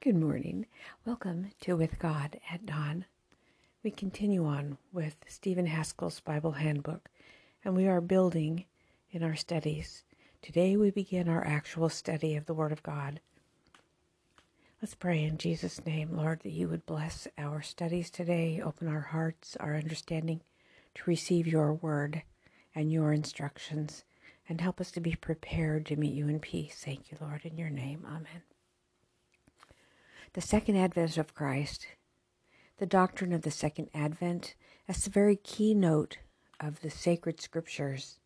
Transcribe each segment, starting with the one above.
Good morning. Welcome to With God at Dawn. We continue on with Stephen Haskell's Bible Handbook, and we are building in our studies. Today we begin our actual study of the Word of God. Let's pray in Jesus' name, Lord, that you would bless our studies today, open our hearts, our understanding to receive your Word and your instructions, and help us to be prepared to meet you in peace. Thank you, Lord, in your name. Amen. The Second Advent of Christ. The doctrine of the Second Advent as the very keynote of the sacred scriptures.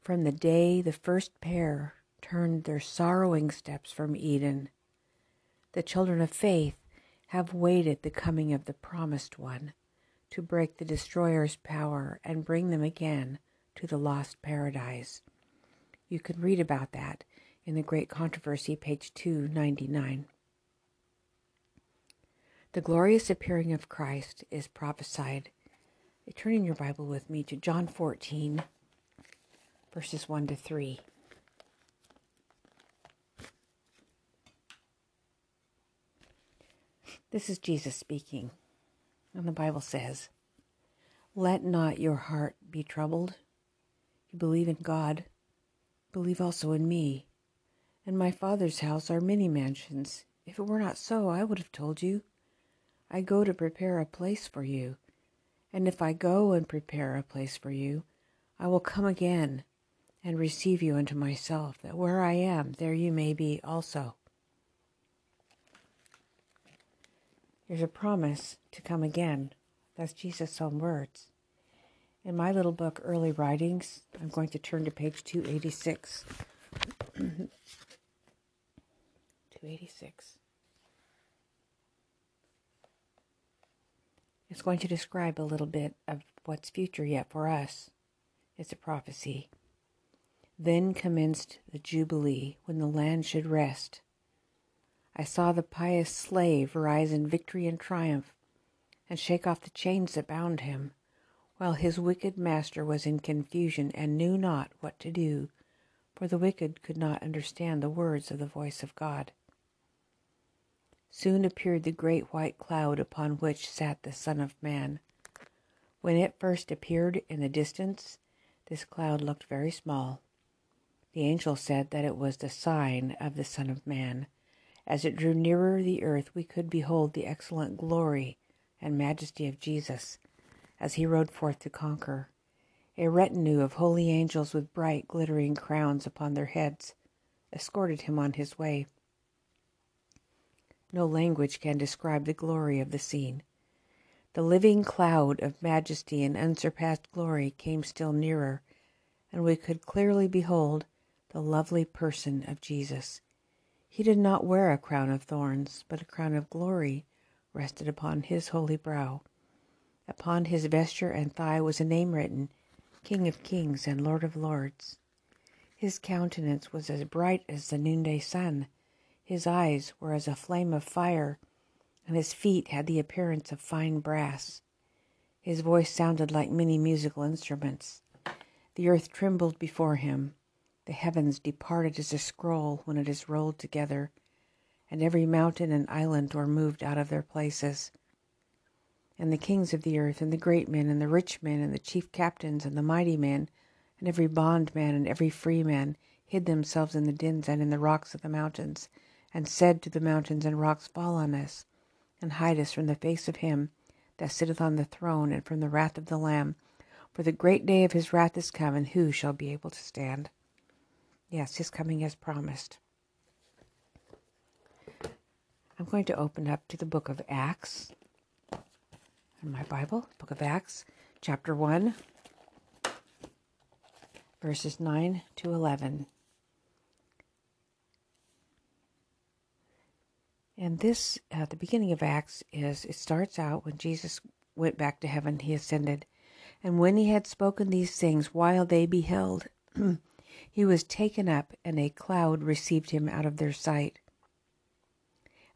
From the day the first pair turned their sorrowing steps from Eden, the children of faith have waited the coming of the promised one to break the destroyer's power and bring them again to the lost paradise. You can read about that in The Great Controversy, page 299. The glorious appearing of Christ is prophesied. Turn in your Bible with me to John 14, verses 1 to 3. This is Jesus speaking, and the Bible says, "Let not your heart be troubled. You believe in God, believe also in me. In my Father's house are many mansions. If it were not so, I would have told you. I go to prepare a place for you. And if I go and prepare a place for you, I will come again and receive you unto myself, that where I am, there you may be also." There's a promise to come again. That's Jesus' own words. In my little book, Early Writings, I'm going to turn to page 286. 286. It's going to describe a little bit of what's future yet for us. It's a prophecy. "Then commenced the Jubilee, when the land should rest. I saw the pious slave rise in victory and triumph, and shake off the chains that bound him, while his wicked master was in confusion and knew not what to do, for the wicked could not understand the words of the voice of God. Soon appeared the great white cloud upon which sat the Son of Man. When it first appeared in the distance, this cloud looked very small. The angel said that it was the sign of the Son of Man. As it drew nearer the earth, we could behold the excellent glory and majesty of Jesus, as he rode forth to conquer, a retinue of holy angels with bright glittering crowns upon their heads escorted him on his way. No language can describe the glory of the scene. The living cloud of majesty and unsurpassed glory came still nearer, and we could clearly behold the lovely person of Jesus. He did not wear a crown of thorns, but a crown of glory rested upon his holy brow. Upon his vesture and thigh was a name written, King of Kings and Lord of Lords. His countenance was as bright as the noonday sun. His eyes were as a flame of fire, and his feet had the appearance of fine brass. His voice sounded like many musical instruments. The earth trembled before him. The heavens departed as a scroll when it is rolled together, and every mountain and island were moved out of their places. And the kings of the earth, and the great men, and the rich men, and the chief captains, and the mighty men, and every bondman, and every freeman, hid themselves in the dens and in the rocks of the mountains, and said to the mountains and rocks, Fall on us, and hide us from the face of him that sitteth on the throne, and from the wrath of the Lamb. For the great day of his wrath is come, and who shall be able to stand?" Yes, his coming is promised. I'm going to open up to the book of Acts. In my Bible, book of Acts, chapter 1, verses 9 to 11. And this, at the beginning of Acts, it starts out when Jesus went back to heaven, he ascended. "And when he had spoken these things, while they beheld, he was taken up, and a cloud received him out of their sight.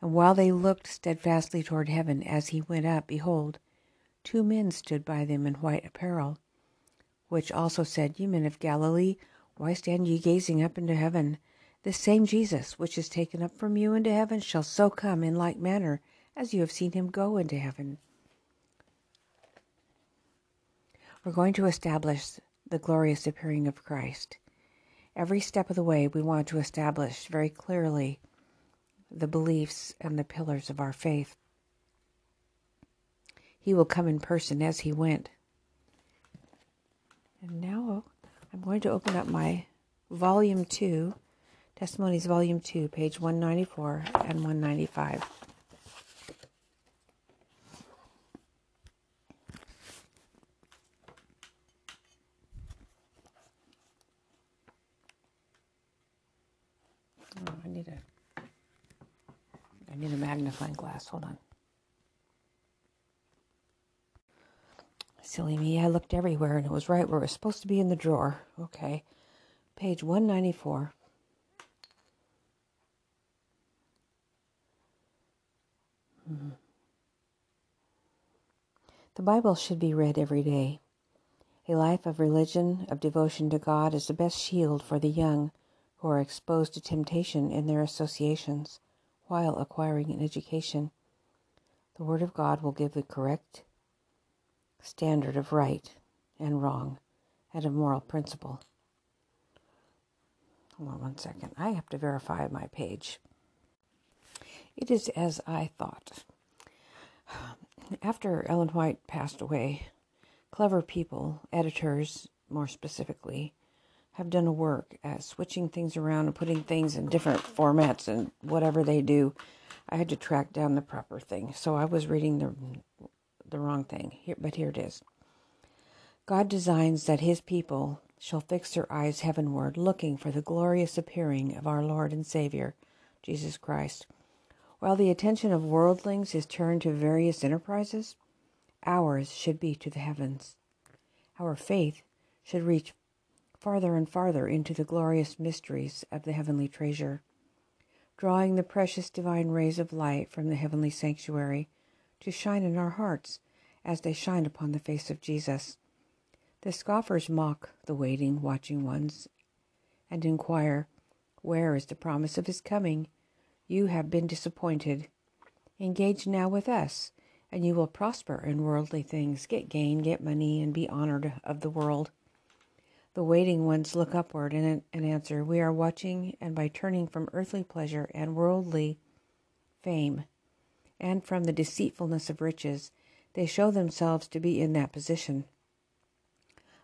And while they looked steadfastly toward heaven as he went up, behold, two men stood by them in white apparel, which also said, Ye men of Galilee, why stand ye gazing up into heaven? The same Jesus which is taken up from you into heaven shall so come in like manner as you have seen him go into heaven. We're going to establish the glorious appearing of Christ. Every step of the way we want to establish very clearly the beliefs and the pillars of our faith. He will come in person as he went. And now I'm going to open up my Volume 2, Testimonies Volume 2, page 194 and 195. Oh, I need a magnifying glass. Hold on. Silly me, I looked everywhere and it was right where it was supposed to be in the drawer. Okay. Page 194. The Bible should be read every day. A life of religion, of devotion to God, is the best shield for the young who are exposed to temptation in their associations while acquiring an education. The Word of God will give the correct standard of right and wrong and of moral principle. Hold on one second. I have to verify my page. It is as I thought. After Ellen White passed away, clever people, editors more specifically, have done a work at switching things around and putting things in different formats and whatever they do. I had to track down the proper thing, so I was reading the wrong thing. Here it is. God designs that his people shall fix their eyes heavenward, looking for the glorious appearing of our Lord and Savior, Jesus Christ. While the attention of worldlings is turned to various enterprises, ours should be to the heavens. Our faith should reach farther and farther into the glorious mysteries of the heavenly treasure, drawing the precious divine rays of light from the heavenly sanctuary to shine in our hearts as they shine upon the face of Jesus. The scoffers mock the waiting, watching ones, and inquire, "Where is the promise of his coming? You have been disappointed. Engage now with us, and you will prosper in worldly things, get gain, get money, and be honored of the world." The waiting ones look upward and answer, "We are watching, and by turning from earthly pleasure and worldly fame, and from the deceitfulness of riches, they show themselves to be in that position.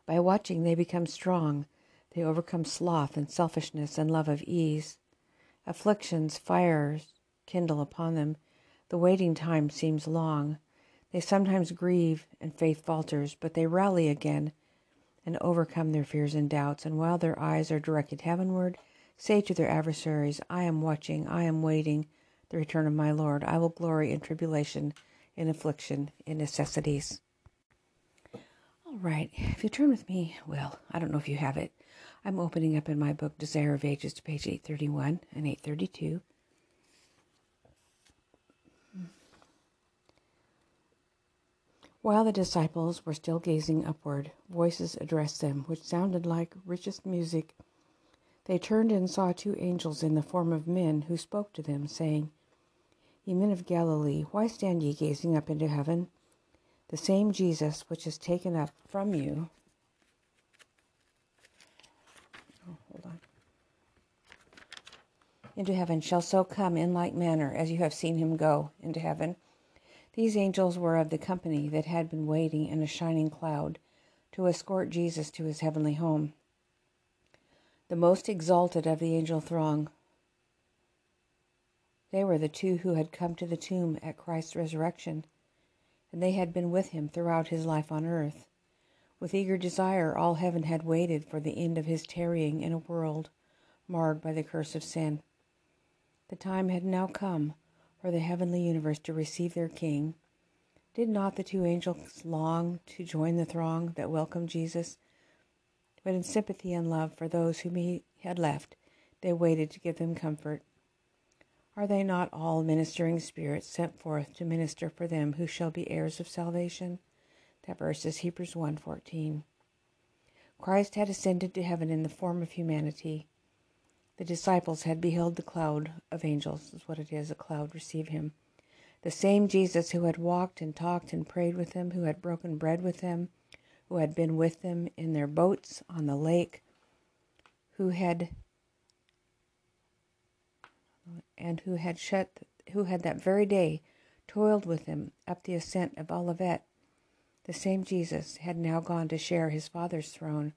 By watching, they become strong. They overcome sloth and selfishness and love of ease. Afflictions, fires kindle upon them. The waiting time seems long. They sometimes grieve and faith falters, but they rally again and overcome their fears and doubts. And while their eyes are directed heavenward, say to their adversaries, 'I am watching, I am waiting the return of my Lord. I will glory in tribulation, in affliction, in necessities.'" All right, if you turn with me, well, I don't know if you have it. I'm opening up in my book, Desire of Ages, to page 831 and 832. While the disciples were still gazing upward, voices addressed them, which sounded like richest music. They turned and saw two angels in the form of men who spoke to them, saying, "Ye men of Galilee, why stand ye gazing up into heaven? The same Jesus which is taken up from you." Oh, hold on. "Into heaven shall so come in like manner as you have seen him go into heaven." These angels were of the company that had been waiting in a shining cloud to escort Jesus to his heavenly home. The most exalted of the angel throng. They were the two who had come to the tomb at Christ's resurrection, and they had been with him throughout his life on earth. With eager desire, all heaven had waited for the end of his tarrying in a world marred by the curse of sin. The time had now come for the heavenly universe to receive their King. Did not the two angels long to join the throng that welcomed Jesus? But in sympathy and love for those whom he had left, they waited to give them comfort. Are they not all ministering spirits sent forth to minister for them who shall be heirs of salvation? That verse is Hebrews 1:14. Christ had ascended to heaven in the form of humanity. The disciples had beheld the cloud of angels, is what it is, a cloud, receive him. The same Jesus who had walked and talked and prayed with them, who had broken bread with them, who had been with them in their boats on the lake, who had that very day toiled with them up the ascent of Olivet. The same Jesus had now gone to share his Father's throne,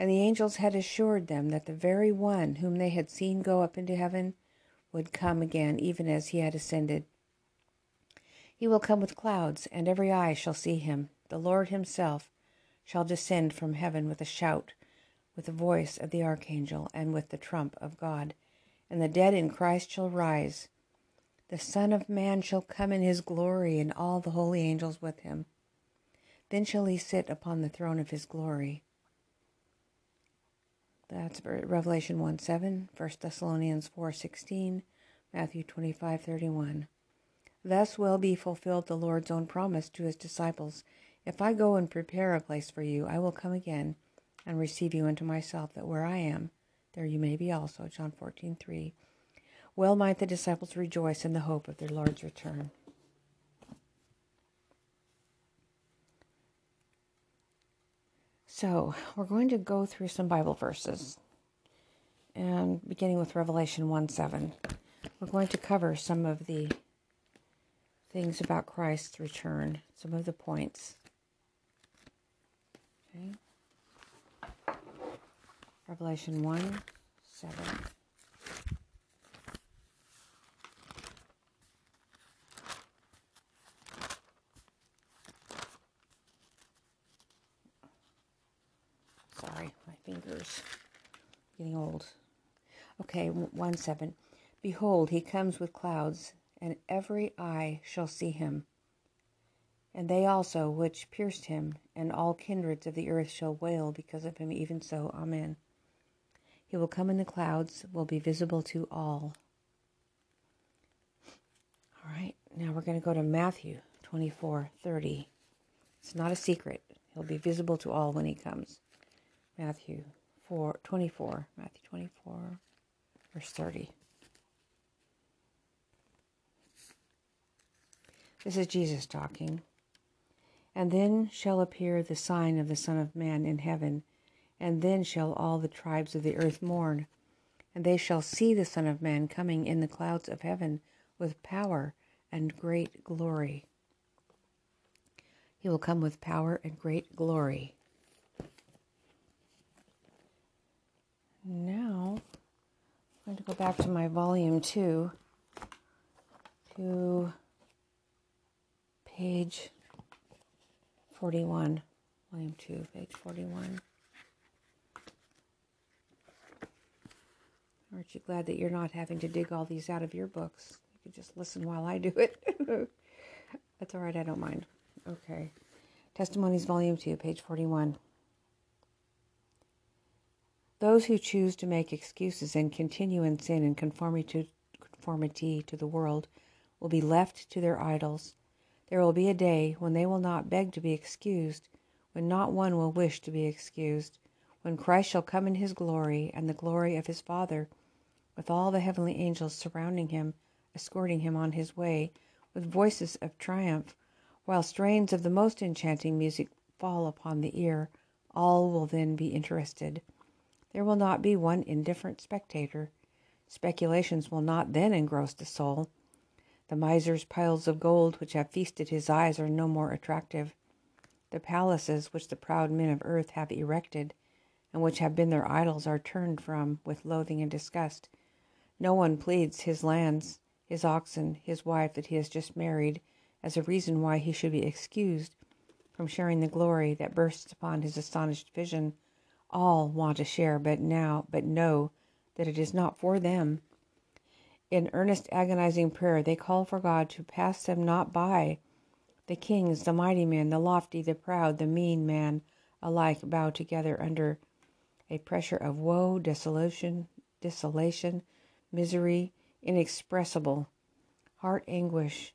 and the angels had assured them that the very one whom they had seen go up into heaven would come again, even as he had ascended. He will come with clouds, and every eye shall see him. The Lord himself shall descend from heaven with a shout, with the voice of the archangel, and with the trump of God. And the dead in Christ shall rise. The Son of Man shall come in his glory, and all the holy angels with him. Then shall he sit upon the throne of his glory. That's Revelation 1:7, 1 Thessalonians 4:16, Matthew 25:31. Thus will be fulfilled the Lord's own promise to his disciples, "If I go and prepare a place for you, I will come again and receive you unto myself, that where I am, there you may be also." John 14:3. Well might the disciples rejoice in the hope of their Lord's return. So, we're going to go through some Bible verses, and beginning with Revelation 1:7. We're going to cover some of the things about Christ's return, some of the points. Okay. Revelation 1:7. Sorry, my fingers getting old. Okay, 1:7. Behold, he comes with clouds, and every eye shall see him, and they also which pierced him, and all kindreds of the earth shall wail because of him. Even so, amen. He will come in the clouds, will be visible to all. All right, now we're going to go to Matthew 24:30. It's not a secret. He'll be visible to all when he comes. Matthew 24, verse 30. This is Jesus talking. And then shall appear the sign of the Son of Man in heaven, and then shall all the tribes of the earth mourn, and they shall see the Son of Man coming in the clouds of heaven with power and great glory. He will come with power and great glory. Now, I'm going to go back to my volume 2, to page 41, volume 2, page 41. Aren't you glad that you're not having to dig all these out of your books? You can just listen while I do it. That's all right, I don't mind. Okay. Testimonies, volume 2, page 41. Those who choose to make excuses and continue in sin and conformity to the world will be left to their idols. There will be a day when they will not beg to be excused, when not one will wish to be excused, when Christ shall come in his glory and the glory of his Father, with all the heavenly angels surrounding him, escorting him on his way, with voices of triumph, while strains of the most enchanting music fall upon the ear. All will then be interested. There will not be one indifferent spectator. Speculations will not then engross the soul. The miser's piles of gold which have feasted his eyes are no more attractive. The palaces which the proud men of earth have erected, and which have been their idols, are turned from with loathing and disgust. No one pleads his lands, his oxen, his wife that he has just married, as a reason why he should be excused from sharing the glory that bursts upon his astonished vision. All want to share, but know that it is not for them. In earnest, agonizing prayer, they call for God to pass them not by. The kings, the mighty men, the lofty, the proud, the mean man, alike bow together under a pressure of woe, desolation, misery, inexpressible. Heart anguish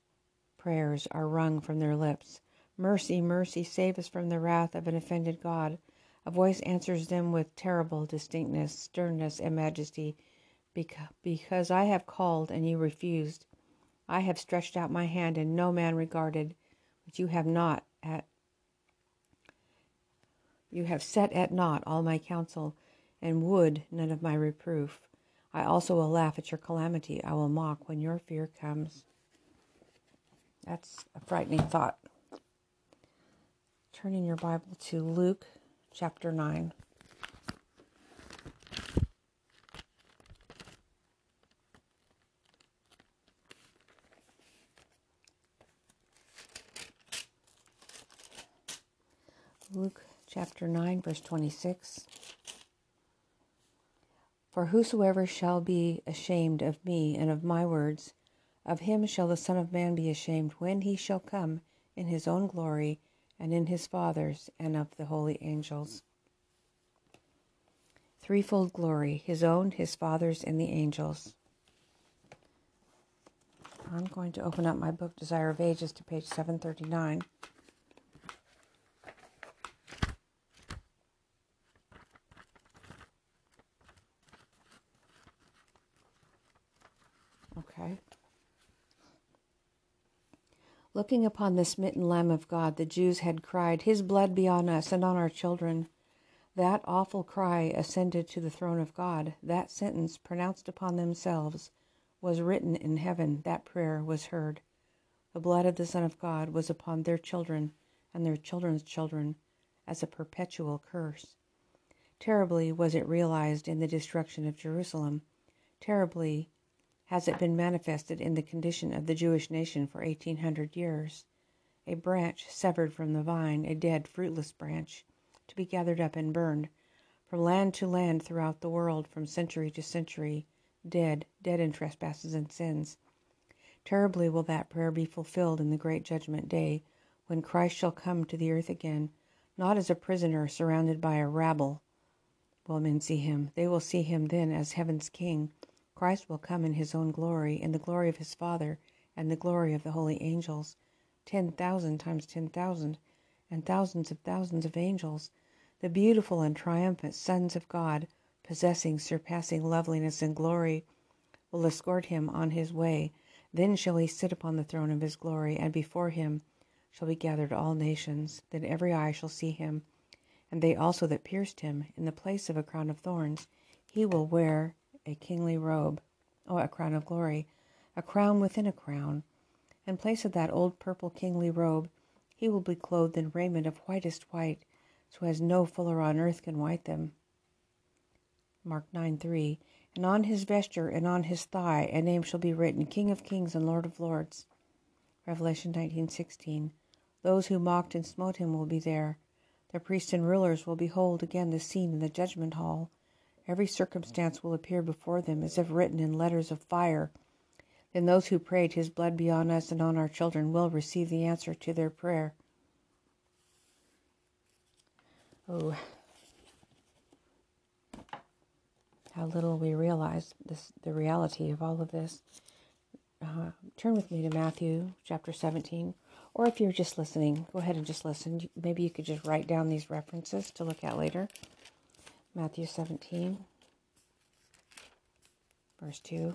prayers are wrung from their lips. Mercy, mercy, save us from the wrath of an offended God. A voice answers them with terrible distinctness, sternness, and majesty. because I have called and you refused. I have stretched out my hand and no man regarded, but you have set at naught all my counsel, and would none of my reproof. I also will laugh at your calamity. I will mock when your fear comes. That's a frightening thought. Turn in your Bible to Luke chapter 9. Luke chapter 9, verse 26. For whosoever shall be ashamed of me and of my words, of him shall the Son of Man be ashamed when he shall come in his own glory and in his Father's and of the holy angels. Threefold glory, his own, his Father's, and the angels. I'm going to open up my book, Desire of Ages, to page 739. Looking upon the smitten Lamb of God, the Jews had cried, His blood be on us and on our children. That awful cry ascended to the throne of God. That sentence pronounced upon themselves was written in heaven. That prayer was heard. The blood of the Son of God was upon their children and their children's children as a perpetual curse. Terribly was it realized in the destruction of Jerusalem. Terribly has it been manifested in the condition of the Jewish nation for 1,800 years, a branch severed from the vine, a dead, fruitless branch, to be gathered up and burned, from land to land throughout the world, from century to century, dead, dead in trespasses and sins. Terribly will that prayer be fulfilled in the great judgment day, when Christ shall come to the earth again, not as a prisoner surrounded by a rabble. Will men see him? They will see him then as heaven's king. Christ will come in his own glory, in the glory of his Father, and the glory of the holy angels, 10,000 times 10,000, and thousands of angels, the beautiful and triumphant sons of God, possessing surpassing loveliness and glory, will escort him on his way. Then shall he sit upon the throne of his glory, and before him shall be gathered all nations. Then every eye shall see him, and they also that pierced him. In the place of a crown of thorns, he will wear a kingly robe, a crown of glory, a crown within a crown. In place of that old purple kingly robe, he will be clothed in raiment of whitest white, so as no fuller on earth can white them. Mark 9:3. And on his vesture and on his thigh a name shall be written, King of Kings and Lord of Lords. Revelation 19:16. Those who mocked and smote him will be there. The priests and rulers will behold again the scene in the judgment hall. Every circumstance will appear before them as if written in letters of fire. Then those who prayed, His blood be on us and on our children, will receive the answer to their prayer. Oh, how little we realize the reality of all of this. Turn with me to Matthew chapter 17. Or if you're just listening, go ahead and just listen. Maybe you could just write down these references to look at later. Matthew 17, verse 2.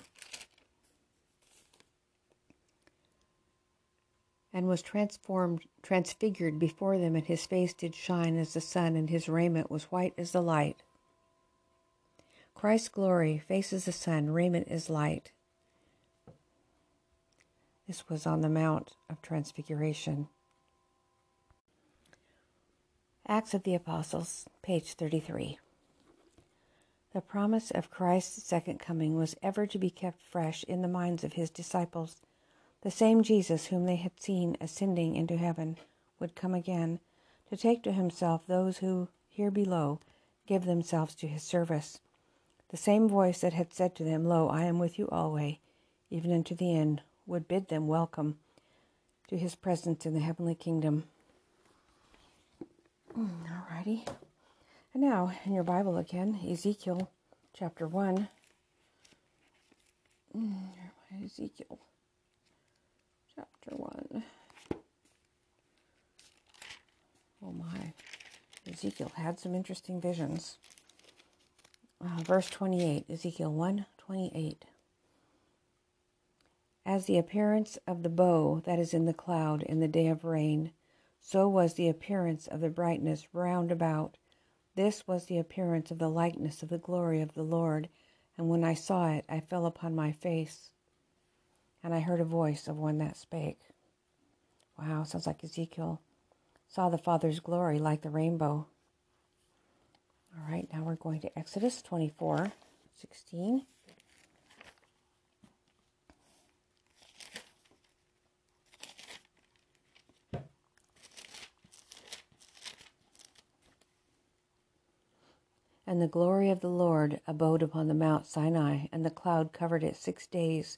And was transfigured before them, and his face did shine as the sun, and his raiment was white as the light. Christ's glory, face as the sun, raiment is light. This was on the Mount of Transfiguration. Acts of the Apostles, page 33. The promise of Christ's second coming was ever to be kept fresh in the minds of his disciples. The same Jesus whom they had seen ascending into heaven would come again to take to himself those who, here below, give themselves to his service. The same voice that had said to them, Lo, I am with you alway, even unto the end, would bid them welcome to his presence in the heavenly kingdom. Alrighty. And now, in your Bible again, Ezekiel chapter 1. Ezekiel chapter 1. Oh my. Ezekiel had some interesting visions. Verse 28, Ezekiel 1, 28. As the appearance of the bow that is in the cloud in the day of rain, so was the appearance of the brightness round about. This was the appearance of the likeness of the glory of the Lord, and when I saw it, I fell upon my face, and I heard a voice of one that spake. Wow, sounds like Ezekiel. Saw the Father's glory like the rainbow. All right, now we're going to Exodus 24:16. And the glory of the Lord abode upon the Mount Sinai, and the cloud covered it 6 days.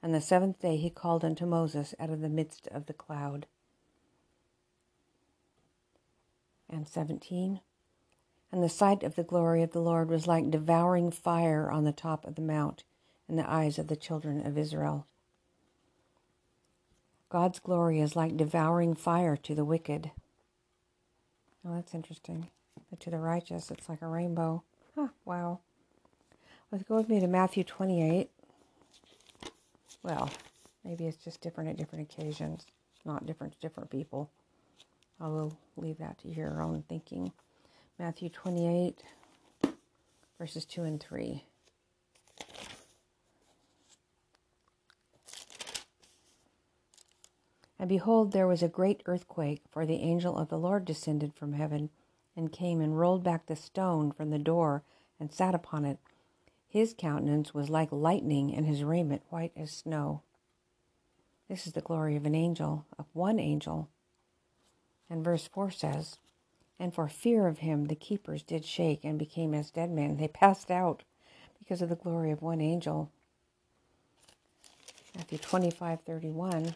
And the seventh day he called unto Moses out of the midst of the cloud. And 17. And the sight of the glory of the Lord was like devouring fire on the top of the mount in the eyes of the children of Israel. God's glory is like devouring fire to the wicked. Oh, that's interesting. But to the righteous, it's like a rainbow. Huh, wow. Let's go with me to Matthew 28. Well, maybe it's just different at different occasions, not different to different people. I will leave that to your own thinking. Matthew 28, verses 2 and 3. And behold, there was a great earthquake, for the angel of the Lord descended from heaven, and came and rolled back the stone from the door, and sat upon it. His countenance was like lightning, and his raiment white as snow. This is the glory of an angel, of one angel. And verse 4 says, And for fear of him the keepers did shake, and became as dead men. They passed out because of the glory of one angel. Matthew 25:31.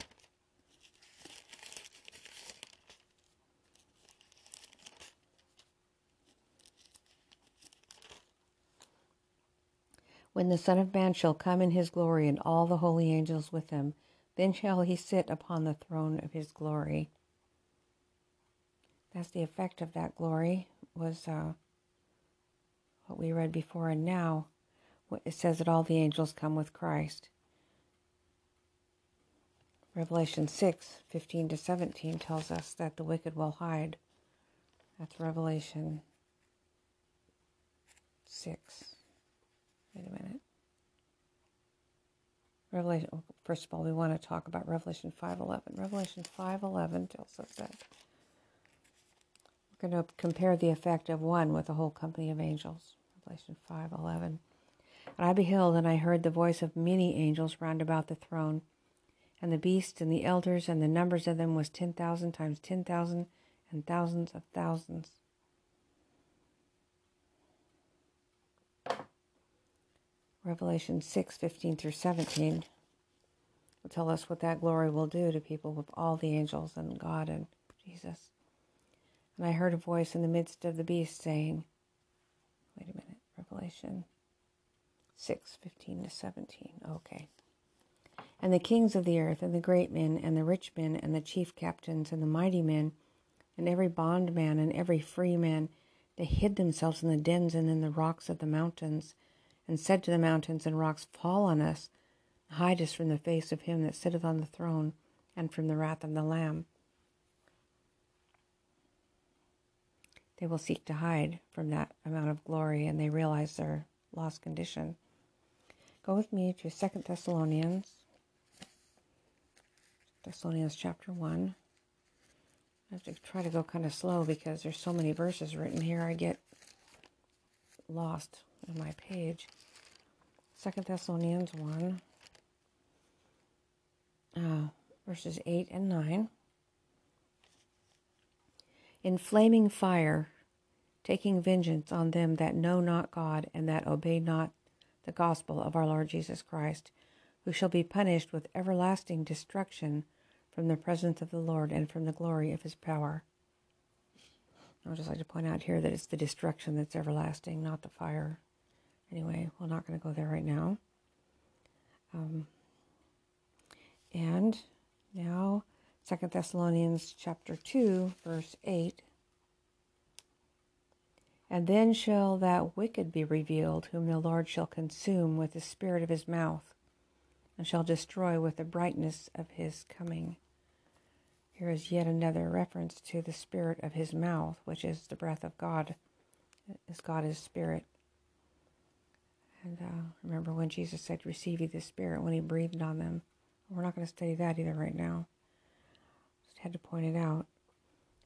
When the Son of Man shall come in his glory, and all the holy angels with him, then shall he sit upon the throne of his glory. That's the effect of that glory, was what we read before, and now it says that all the angels come with Christ. Revelation 6:15-17 tells us that the wicked will hide. That's Revelation 6. Wait a minute. Revelation. First of all, we want to talk about Revelation 5:11. Revelation 5:11 tells us that we're going to compare the effect of one with a whole company of angels. Revelation 5:11. And I beheld, and I heard the voice of many angels round about the throne, and the beasts and the elders, and the numbers of them was 10,000 times 10,000, and thousands of thousands. Revelation 6:15-17 will tell us what that glory will do to people with all the angels and God and Jesus. And I heard a voice in the midst of the beast saying, wait a minute, Revelation 6:15-17, okay. And the kings of the earth, and the great men, and the rich men, and the chief captains, and the mighty men, and every bondman, and every free man, they hid themselves in the dens and in the rocks of the mountains, and said to the mountains and rocks, Fall on us, hide us from the face of him that sitteth on the throne, and from the wrath of the Lamb. They will seek to hide from that amount of glory, and they realize their lost condition. Go with me to 2 Thessalonians, chapter 1. I have to try to go kind of slow because there's so many verses written here, I get lost on my page. 2 Thessalonians 1, verses 8 and 9. In flaming fire, taking vengeance on them that know not God, and that obey not the gospel of our Lord Jesus Christ, who shall be punished with everlasting destruction from the presence of the Lord, and from the glory of his power. I would just like to point out here that it's the destruction that's everlasting, not the fire. Anyway, we're not going to go there right now. And now, 2 Thessalonians chapter 2, verse 8. And then shall that wicked be revealed, whom the Lord shall consume with the spirit of his mouth, and shall destroy with the brightness of his coming. Here is yet another reference to the spirit of his mouth, which is the breath of God, as God is spirit. And remember when Jesus said, receive ye the Spirit, when he breathed on them. We're not going to study that either right now. Just had to point it out.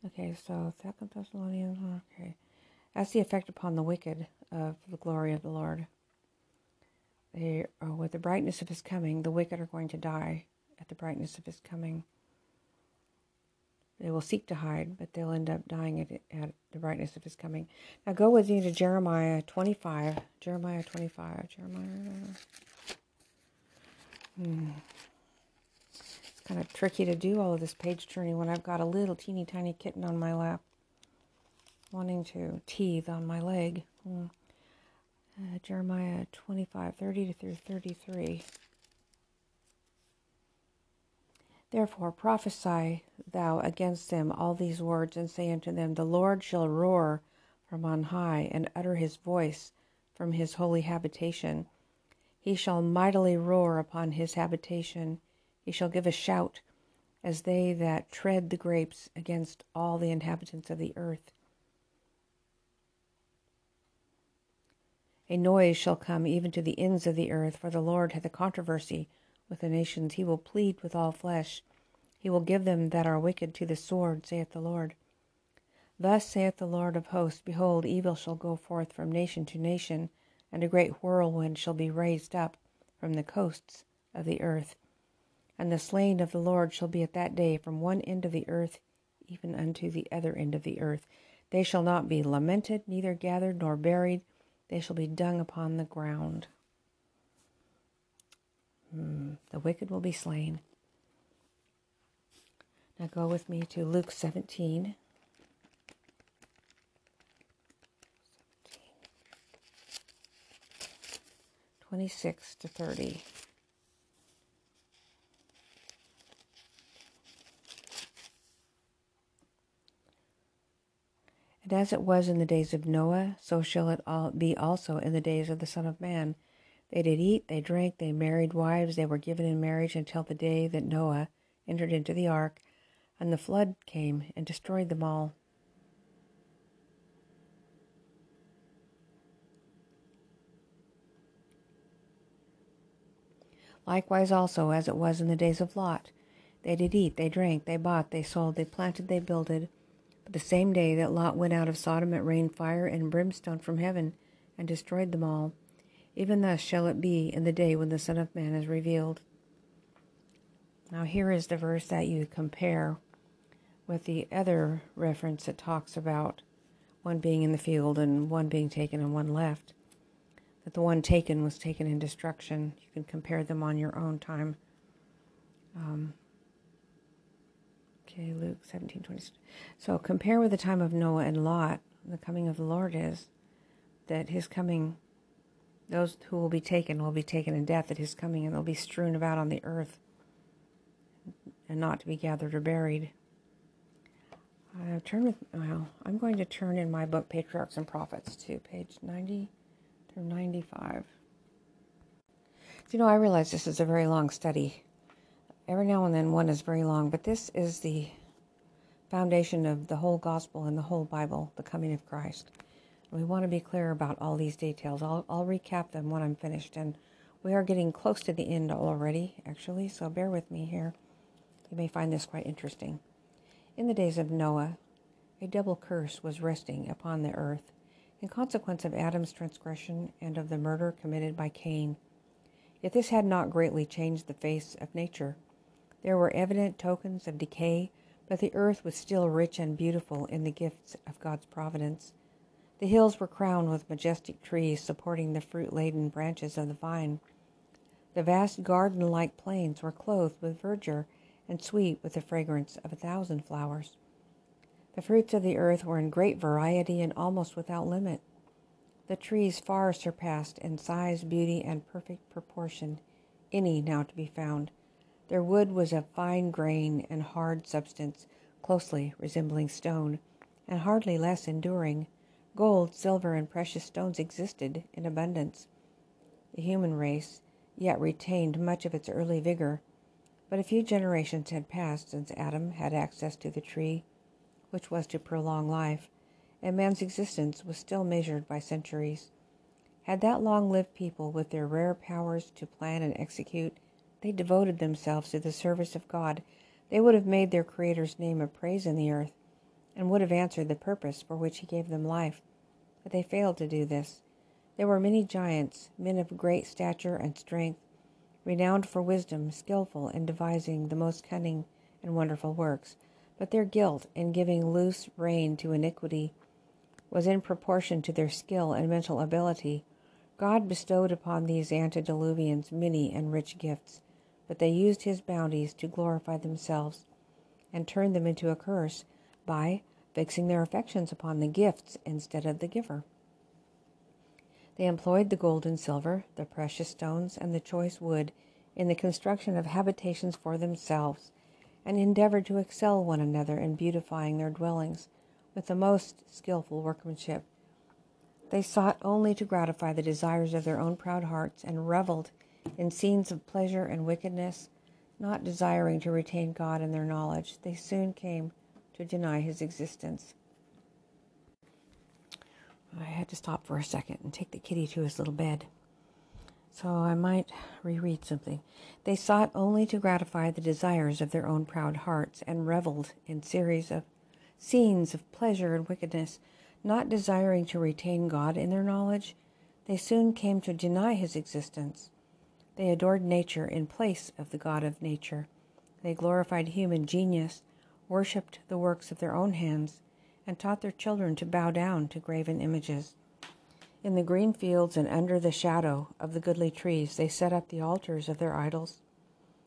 Okay, so 2 Thessalonians, okay. That's the effect upon the wicked of the glory of the Lord. They are with the brightness of his coming. The wicked are going to die at the brightness of his coming. They will seek to hide, but they'll end up dying at the brightness of his coming. Now go with me to Jeremiah 25. It's kind of tricky to do all of this page turning when I've got a little teeny tiny kitten on my lap, wanting to teethe on my leg. Jeremiah 25, 30 through 33. Therefore prophesy thou against them all these words, and say unto them, the Lord shall roar from on high, and utter his voice from his holy habitation. He shall mightily roar upon his habitation. He shall give a shout, as they that tread the grapes, against all the inhabitants of the earth. A noise shall come even to the ends of the earth, for the Lord hath a controversy with the nations. He will plead with all flesh. He will give them that are wicked to the sword, saith the Lord. Thus saith the Lord of hosts, behold, evil shall go forth from nation to nation, and a great whirlwind shall be raised up from the coasts of the earth. And the slain of the Lord shall be at that day from one end of the earth even unto the other end of the earth. They shall not be lamented, neither gathered nor buried. They shall be dung upon the ground. The wicked will be slain. Now go with me to Luke 17. Luke 17:26-30. And as it was in the days of Noah, so shall it all be also in the days of the Son of Man. They did eat, they drank, they married wives, they were given in marriage until the day that Noah entered into the ark, and the flood came and destroyed them all. Likewise also, as it was in the days of Lot, they did eat, they drank, they bought, they sold, they planted, they builded. But the same day that Lot went out of Sodom, it rained fire and brimstone from heaven, and destroyed them all. Even thus shall it be in the day when the Son of Man is revealed. Now here is the verse that you compare with the other reference that talks about one being in the field and one being taken and one left. That the one taken was taken in destruction. You can compare them on your own time. Okay, Luke 17:20. So compare with the time of Noah and Lot. The coming of the Lord is that his coming... Those who will be taken in death at his coming, and they'll be strewn about on the earth and not to be gathered or buried. I'm going to turn in my book, Patriarchs and Prophets, to page 90 through 95. Do you know, I realize this is a very long study. Every now and then one is very long, but this is the foundation of the whole gospel and the whole Bible, the coming of Christ. We want to be clear about all these details. I'll recap them when I'm finished. And we are getting close to the end already, actually, so bear with me here. You may find this quite interesting. In the days of Noah, a double curse was resting upon the earth in consequence of Adam's transgression and of the murder committed by Cain. Yet this had not greatly changed the face of nature. There were evident tokens of decay, but the earth was still rich and beautiful in the gifts of God's providence. The hills were crowned with majestic trees supporting the fruit-laden branches of the vine. The vast garden-like plains were clothed with verdure and sweet with the fragrance of 1,000 flowers. The fruits of the earth were in great variety and almost without limit. The trees far surpassed in size, beauty, and perfect proportion any now to be found. Their wood was of fine grain and hard substance, closely resembling stone, and hardly less enduring, Gold, silver, and precious stones existed in abundance. The human race yet retained much of its early vigor, but a few generations had passed since Adam had access to the tree, which was to prolong life, and man's existence was still measured by centuries. Had that long-lived people, with their rare powers to plan and execute, they devoted themselves to the service of God, they would have made their Creator's name a praise in the earth, and would have answered the purpose for which he gave them life. But they failed to do this. There were many giants, men of great stature and strength, renowned for wisdom, skillful in devising the most cunning and wonderful works, but their guilt in giving loose rein to iniquity was in proportion to their skill and mental ability. God bestowed upon these antediluvians many and rich gifts, but they used his bounties to glorify themselves and turn them into a curse by fixing their affections upon the gifts instead of the giver. They employed the gold and silver, the precious stones, and the choice wood in the construction of habitations for themselves, and endeavored to excel one another in beautifying their dwellings with the most skillful workmanship. They sought only to gratify the desires of their own proud hearts, and reveled in scenes of pleasure and wickedness, not desiring to retain God in their knowledge. They soon came to deny his existence. I had to stop for a second and take the kitty to his little bed, so I might reread something. They sought only to gratify the desires of their own proud hearts, and reveled in scenes of pleasure and wickedness, not desiring to retain God in their knowledge. They soon came to deny his existence. They adored nature in place of the God of nature. They glorified human genius, worshipped the works of their own hands, and taught their children to bow down to graven images. In the green fields and under the shadow of the goodly trees, they set up the altars of their idols.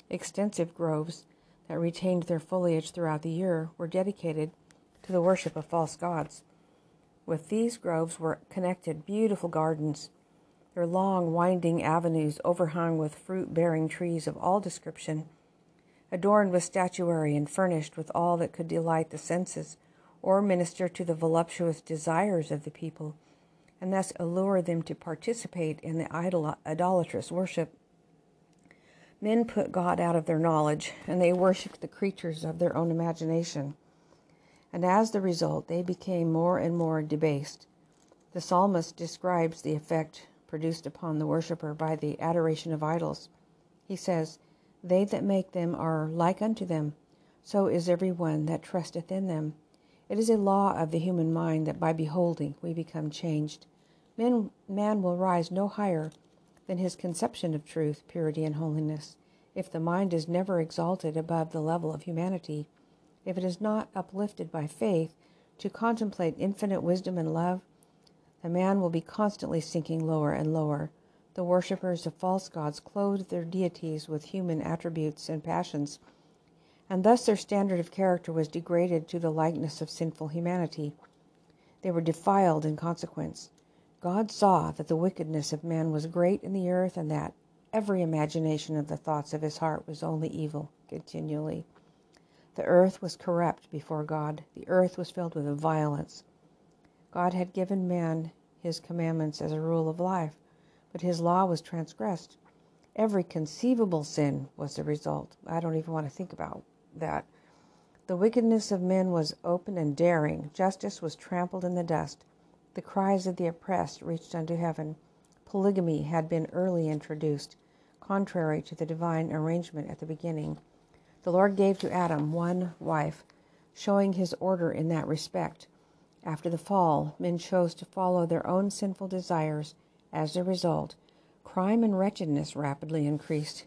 Extensive groves that retained their foliage throughout the year were dedicated to the worship of false gods. With these groves were connected beautiful gardens, their long, winding avenues overhung with fruit-bearing trees of all description, adorned with statuary and furnished with all that could delight the senses or minister to the voluptuous desires of the people, and thus allure them to participate in the idolatrous worship. Men put God out of their knowledge, and they worshipped the creatures of their own imagination. And as the result, they became more and more debased. The psalmist describes the effect produced upon the worshipper by the adoration of idols. He says, "They that make them are like unto them, so is every one that trusteth in them." It is a law of the human mind that by beholding we become changed. Man will rise no higher than his conception of truth, purity, and holiness, if the mind is never exalted above the level of humanity, if it is not uplifted by faith to contemplate infinite wisdom and love. The man will be constantly sinking lower and lower. The worshippers of false gods clothed their deities with human attributes and passions, and thus their standard of character was degraded to the likeness of sinful humanity. They were defiled in consequence. God saw that the wickedness of man was great in the earth, and that every imagination of the thoughts of his heart was only evil continually. The earth was corrupt before God. The earth was filled with violence. God had given man his commandments as a rule of life, but his law was transgressed. Every conceivable sin was the result. I don't even want to think about that. The wickedness of men was open and daring. Justice was trampled in the dust. The cries of the oppressed reached unto heaven. Polygamy had been early introduced, contrary to the divine arrangement at the beginning. The Lord gave to Adam one wife, showing his order in that respect. After the fall, men chose to follow their own sinful desires. As a result, crime and wretchedness rapidly increased.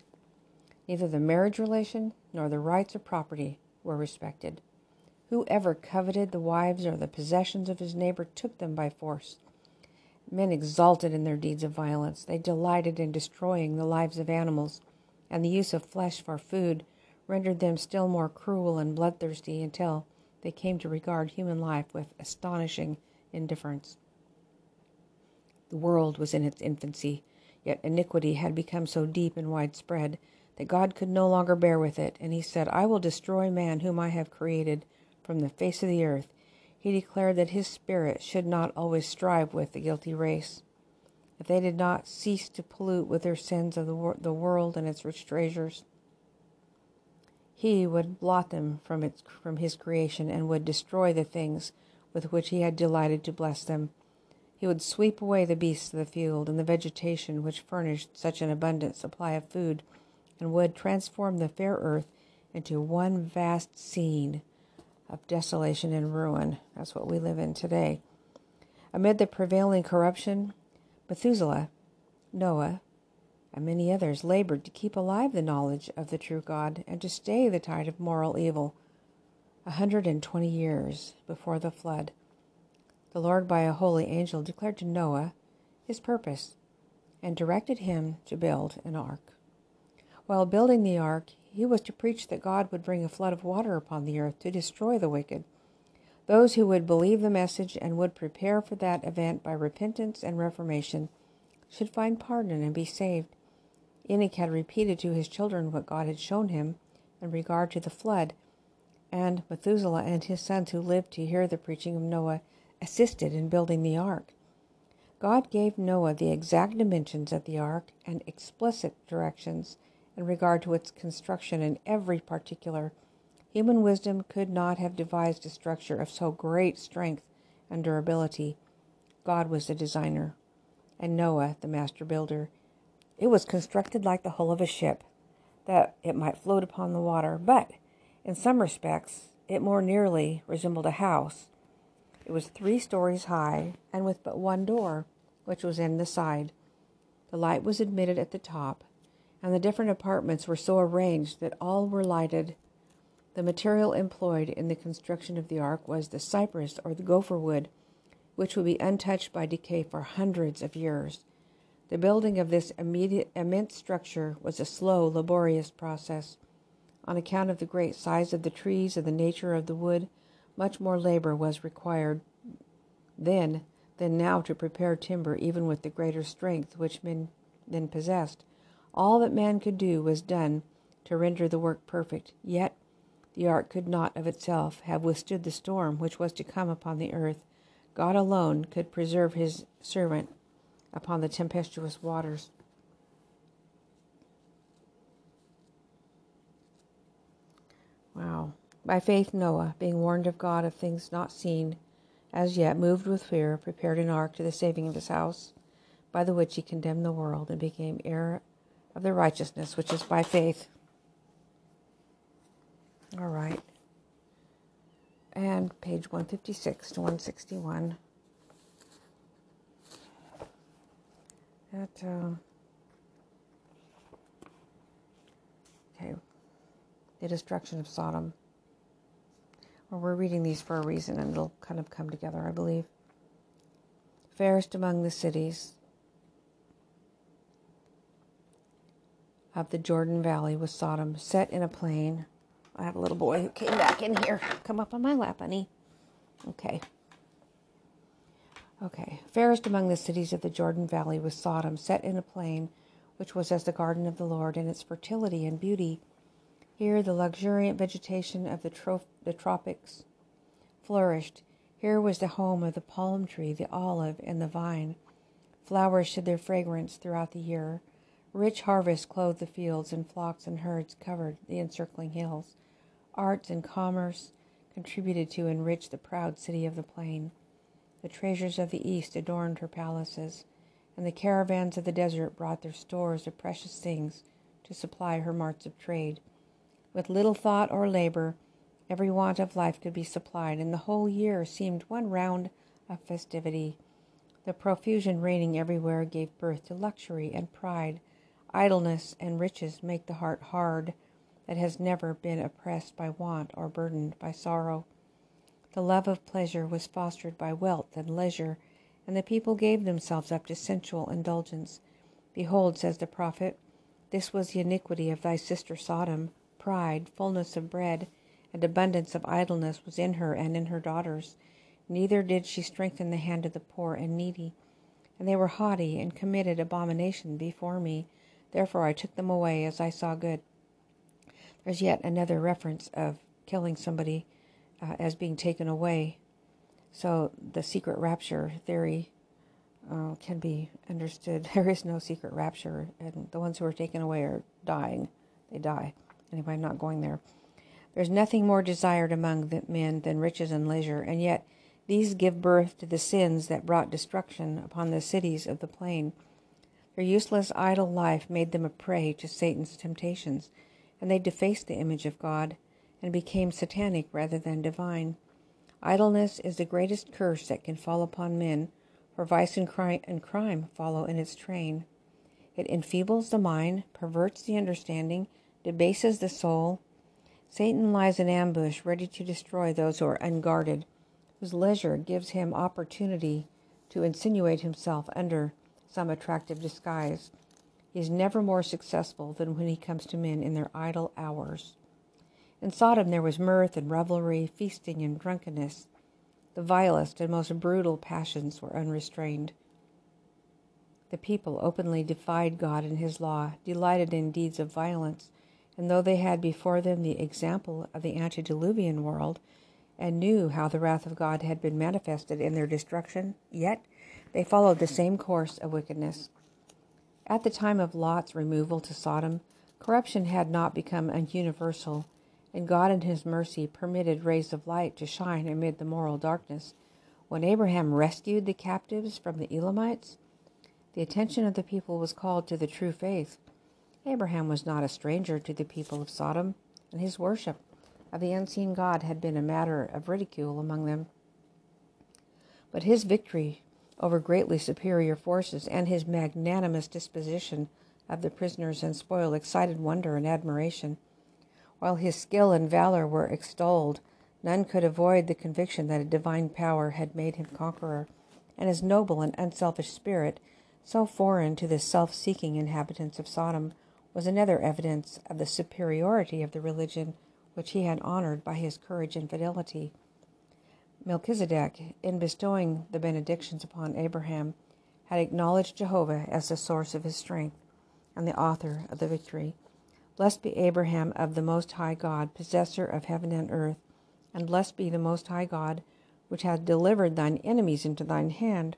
Neither the marriage relation nor the rights of property were respected. Whoever coveted the wives or the possessions of his neighbor took them by force. Men exulted in their deeds of violence. They delighted in destroying the lives of animals, and the use of flesh for food rendered them still more cruel and bloodthirsty, until they came to regard human life with astonishing indifference. The world was in its infancy, yet iniquity had become so deep and widespread that God could no longer bear with it, and he said, "I will destroy man whom I have created from the face of the earth. he declared that his spirit should not always strive with the guilty race. If they did not cease to pollute with their sins of the world and its rich treasures, he would blot them from his creation and would destroy the things with which he had delighted to bless them. He would sweep away the beasts of the field and the vegetation which furnished such an abundant supply of food, and would transform the fair earth into one vast scene of desolation and ruin. That's what we live in today. Amid the prevailing corruption, Methuselah, Noah, and many others labored to keep alive the knowledge of the true God and to stay the tide of moral evil. 120 years before the flood, the Lord by a holy angel declared to Noah his purpose and directed him to build an ark. While building the ark, he was to preach that God would bring a flood of water upon the earth to destroy the wicked. Those who would believe the message and would prepare for that event by repentance and reformation should find pardon and be saved. Enoch had repeated to his children what God had shown him in regard to the flood, and Methuselah and his sons who lived to hear the preaching of Noah assisted in building the ark. God gave Noah the exact dimensions of the ark and explicit directions in regard to its construction in every particular. Human wisdom could not have devised a structure of so great strength and durability. God was the designer, and Noah the master builder. It was constructed like the hull of a ship, that it might float upon the water, but in some respects it more nearly resembled a house. It was 3 stories high, and with but one door, which was in the side. The light was admitted at the top, and the different apartments were so arranged that all were lighted. The material employed in the construction of the ark was the cypress or the gopher wood, which would be untouched by decay for hundreds of years. The building of this immense structure was a slow, laborious process. On account of the great size of the trees and the nature of the wood, much more labor was required then than now to prepare timber, even with the greater strength which men then possessed. All that man could do was done to render the work perfect, yet the ark could not of itself have withstood the storm which was to come upon the earth. God alone could preserve his servant upon the tempestuous waters. Wow. By faith Noah, being warned of God of things not seen, as yet moved with fear, prepared an ark to the saving of his house, by the which he condemned the world and became heir of the righteousness which is by faith. All right. And page 156 to 161. Okay. The destruction of Sodom. Well, we're reading these for a reason, and it'll kind of come together, I believe. Fairest among the cities of the Jordan Valley was Sodom, set in a plain. I have a little boy who came back in here. Come up on my lap, honey. Okay. Fairest among the cities of the Jordan Valley was Sodom, set in a plain, which was as the garden of the Lord in its fertility and beauty. Here the luxuriant vegetation of the tropics flourished. Here was the home of the palm tree, the olive, and the vine. Flowers shed their fragrance throughout the year. Rich harvests clothed the fields, and flocks and herds covered the encircling hills. Arts and commerce contributed to enrich the proud city of the plain. The treasures of the east adorned her palaces, and the caravans of the desert brought their stores of precious things to supply her marts of trade. With little thought or labor, every want of life could be supplied, and the whole year seemed one round of festivity. The profusion reigning everywhere gave birth to luxury and pride. Idleness and riches make the heart hard that has never been oppressed by want or burdened by sorrow. The love of pleasure was fostered by wealth and leisure, and the people gave themselves up to sensual indulgence. Behold, says the prophet, this was the iniquity of thy sister Sodom. Pride, fullness of bread, and abundance of idleness was in her and in her daughters. Neither did she strengthen the hand of the poor and needy. And they were haughty and committed abomination before me. Therefore I took them away as I saw good. There's yet another reference of killing somebody as being taken away. So the secret rapture theory can be understood. There is no secret rapture, and the ones who are taken away are dying. They die. Anyway, I'm not going there. There's nothing more desired among men than riches and leisure, and yet these give birth to the sins that brought destruction upon the cities of the plain. Their useless, idle life made them a prey to Satan's temptations, and they defaced the image of God and became satanic rather than divine. Idleness is the greatest curse that can fall upon men, for vice and crime follow in its train. It enfeebles the mind, perverts the understanding, debases the soul. Satan lies in ambush, ready to destroy those who are unguarded, whose leisure gives him opportunity to insinuate himself under some attractive disguise. He is never more successful than when he comes to men in their idle hours. In Sodom there was mirth and revelry, feasting and drunkenness. The vilest and most brutal passions were unrestrained. The people openly defied God and his law, delighted in deeds of violence, and though they had before them the example of the antediluvian world, and knew how the wrath of God had been manifested in their destruction, yet they followed the same course of wickedness. At the time of Lot's removal to Sodom, corruption had not become universal, and God in his mercy permitted rays of light to shine amid the moral darkness. When Abraham rescued the captives from the Elamites, the attention of the people was called to the true faith. Abraham was not a stranger to the people of Sodom, and his worship of the unseen God had been a matter of ridicule among them. But his victory over greatly superior forces and his magnanimous disposition of the prisoners and spoil excited wonder and admiration. While his skill and valor were extolled, none could avoid the conviction that a divine power had made him conqueror, and his noble and unselfish spirit, so foreign to the self-seeking inhabitants of Sodom, was another evidence of the superiority of the religion which he had honored by his courage and fidelity. Melchizedek, in bestowing the benedictions upon Abraham, had acknowledged Jehovah as the source of his strength and the author of the victory. Blessed be Abraham of the Most High God, possessor of heaven and earth, and blessed be the Most High God, which hath delivered thine enemies into thine hand.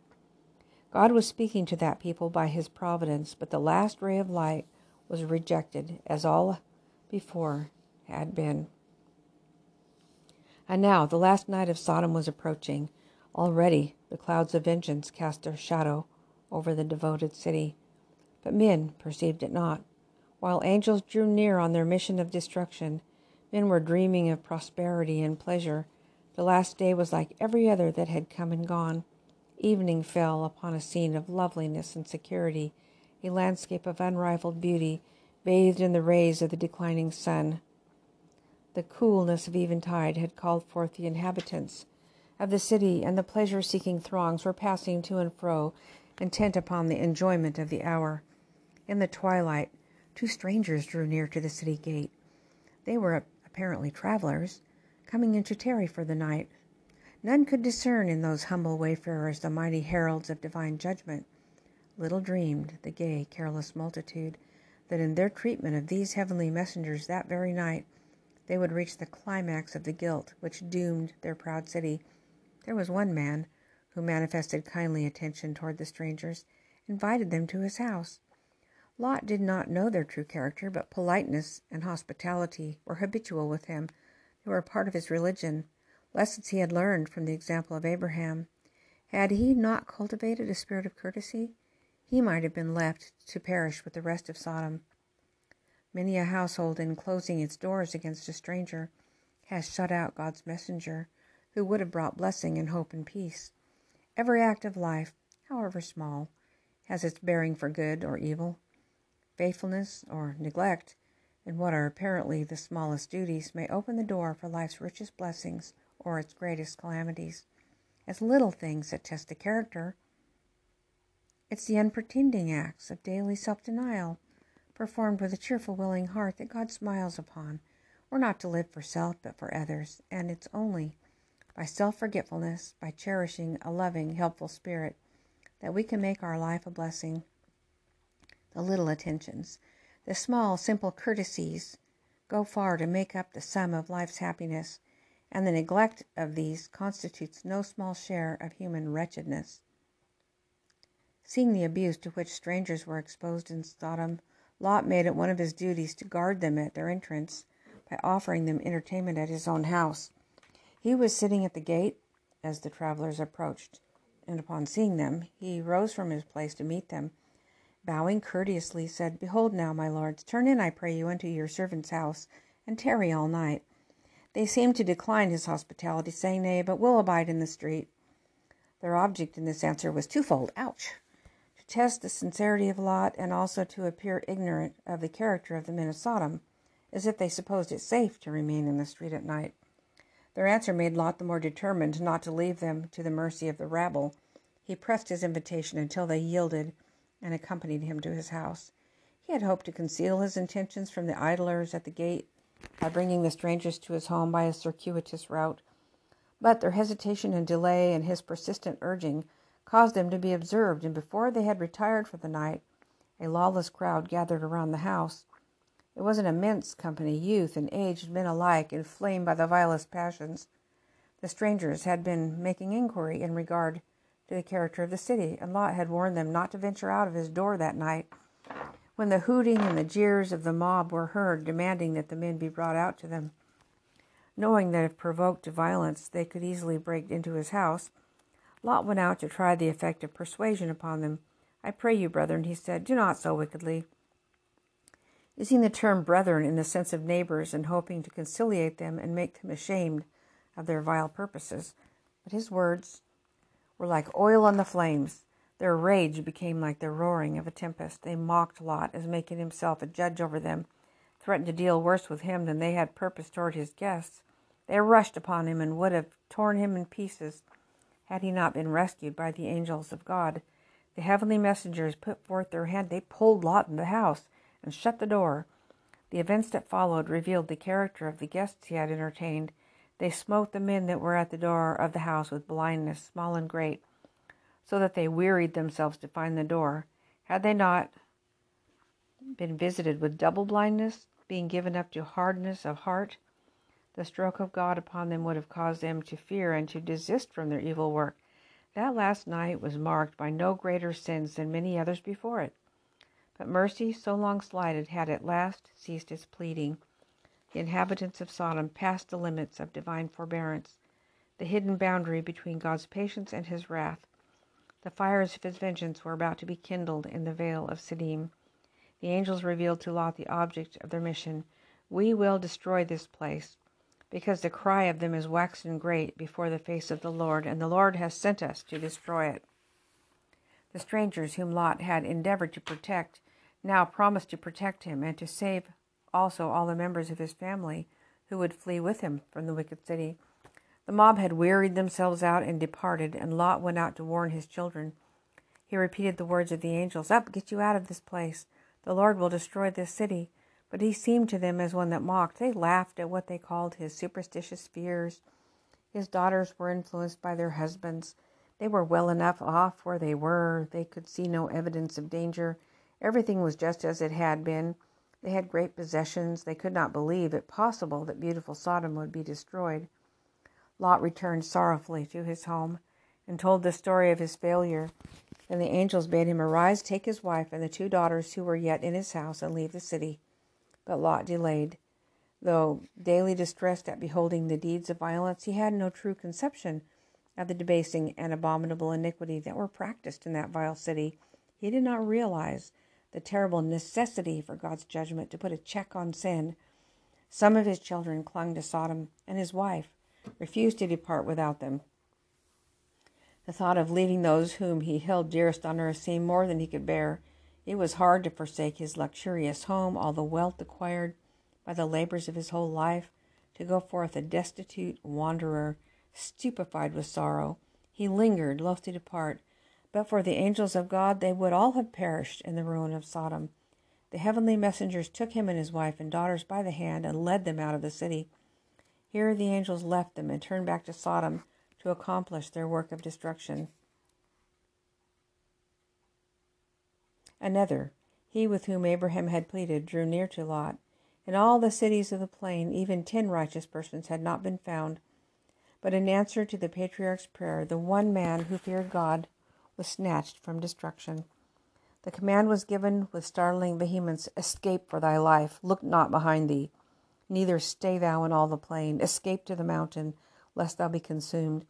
God was speaking to that people by his providence, but the last ray of light was rejected, as all before had been. And now the last night of Sodom was approaching. Already the clouds of vengeance cast their shadow over the devoted city, but men perceived it not. While angels drew near on their mission of destruction, men were dreaming of prosperity and pleasure. The last day was like every other that had come and gone. Evening fell upon a scene of loveliness and security, a landscape of unrivaled beauty, bathed in the rays of the declining sun. The coolness of eventide had called forth the inhabitants of the city, and the pleasure-seeking throngs were passing to and fro, intent upon the enjoyment of the hour. In the twilight, two strangers drew near to the city gate. They were apparently travelers, coming in to tarry for the night. None could discern in those humble wayfarers the mighty heralds of divine judgment. Little dreamed the gay, careless multitude that in their treatment of these heavenly messengers that very night they would reach the climax of the guilt which doomed their proud city. There was one man who manifested kindly attention toward the strangers, invited them to his house. Lot did not know their true character, but politeness and hospitality were habitual with him. They were a part of his religion, lessons he had learned from the example of Abraham. Had he not cultivated a spirit of courtesy, he might have been left to perish with the rest of Sodom. Many a household, in closing its doors against a stranger, has shut out God's messenger, who would have brought blessing and hope and peace. Every act of life, however small, has its bearing for good or evil. Faithfulness or neglect in what are apparently the smallest duties may open the door for life's richest blessings or its greatest calamities. It's little things that test the character. It's the unpretending acts of daily self-denial, performed with a cheerful, willing heart, that God smiles upon. We're not to live for self, but for others, and it's only by self-forgetfulness, by cherishing a loving, helpful spirit, that we can make our life a blessing. The little attentions, the small, simple courtesies, go far to make up the sum of life's happiness, and the neglect of these constitutes no small share of human wretchedness. Seeing the abuse to which strangers were exposed in Sodom, Lot made it one of his duties to guard them at their entrance by offering them entertainment at his own house. He was sitting at the gate as the travelers approached, and upon seeing them, he rose from his place to meet them. Bowing courteously, said, "Behold now, my lords, turn in, I pray you, unto your servant's house, and tarry all night." They seemed to decline his hospitality, saying, "Nay, but we'll abide in the street." Their object in this answer was twofold, to test the sincerity of Lot, and also to appear ignorant of the character of the men of Sodom, as if they supposed it safe to remain in the street at night. Their answer made Lot the more determined not to leave them to the mercy of the rabble. He pressed his invitation until they yielded and accompanied him to his house. He had hoped to conceal his intentions from the idlers at the gate by bringing the strangers to his home by a circuitous route, but their hesitation and delay and his persistent urging caused them to be observed, and before they had retired for the night, a lawless crowd gathered around the house. It was an immense company, youth and aged men alike, inflamed by the vilest passions. The strangers had been making inquiry in regard to the character of the city, and Lot had warned them not to venture out of his door that night. When the hooting and the jeers of the mob were heard, demanding that the men be brought out to them, knowing that if provoked to violence they could easily break into his house, Lot went out to try the effect of persuasion upon them. "I pray you, brethren," he said, "do not so wickedly." Using the term brethren in the sense of neighbors and hoping to conciliate them and make them ashamed of their vile purposes, but his words were like oil on the flames. Their rage became like the roaring of a tempest. They mocked Lot as making himself a judge over them, threatened to deal worse with him than they had purposed toward his guests. They rushed upon him and would have torn him in pieces had he not been rescued by the angels of God. The heavenly messengers put forth their hand. They pulled Lot into the house and shut the door. The events that followed revealed the character of the guests he had entertained. They smote the men that were at the door of the house with blindness, small and great, so that they wearied themselves to find the door. Had they not been visited with double blindness, being given up to hardness of heart, the stroke of God upon them would have caused them to fear and to desist from their evil work. That last night was marked by no greater sins than many others before it. But mercy, so long slighted, had at last ceased its pleading. The inhabitants of Sodom passed the limits of divine forbearance, the hidden boundary between God's patience and his wrath. The fires of his vengeance were about to be kindled in the vale of Siddim. The angels revealed to Lot the object of their mission. "We will destroy this place, because the cry of them is waxen great before the face of the Lord, and the Lord has sent us to destroy it." The strangers whom Lot had endeavored to protect now promised to protect him and to save also all the members of his family who would flee with him from the wicked city. The mob had wearied themselves out and departed, and Lot went out to warn his children. He repeated the words of the angels, "Up, get you out of this place. The Lord will destroy this city." But he seemed to them as one that mocked. They laughed at what they called his superstitious fears. His daughters were influenced by their husbands. They were well enough off where they were. They could see no evidence of danger. Everything was just as it had been. They had great possessions. They could not believe it possible that beautiful Sodom would be destroyed. Lot returned sorrowfully to his home and told the story of his failure. Then the angels bade him arise, take his wife and the 2 daughters who were yet in his house, and leave the city. But Lot delayed. Though daily distressed at beholding the deeds of violence, he had no true conception of the debasing and abominable iniquity that were practiced in that vile city. He did not realize the terrible necessity for God's judgment to put a check on sin. Some of his children clung to Sodom, and his wife refused to depart without them. The thought of leaving those whom he held dearest on earth seemed more than he could bear. It was hard to forsake his luxurious home, all the wealth acquired by the labors of his whole life, to go forth a destitute wanderer, stupefied with sorrow. He lingered, loath to depart. But for the angels of God, they would all have perished in the ruin of Sodom. The heavenly messengers took him and his wife and daughters by the hand and led them out of the city. Here the angels left them and turned back to Sodom to accomplish their work of destruction. Another, he with whom Abraham had pleaded, drew near to Lot. In all the cities of the plain, even 10 righteous persons had not been found But in answer to the patriarch's prayer, the one man who feared God was snatched from destruction. The command was given with startling vehemence, "Escape for thy life, look not behind thee. Neither stay thou in all the plain. Escape to the mountain, lest thou be consumed."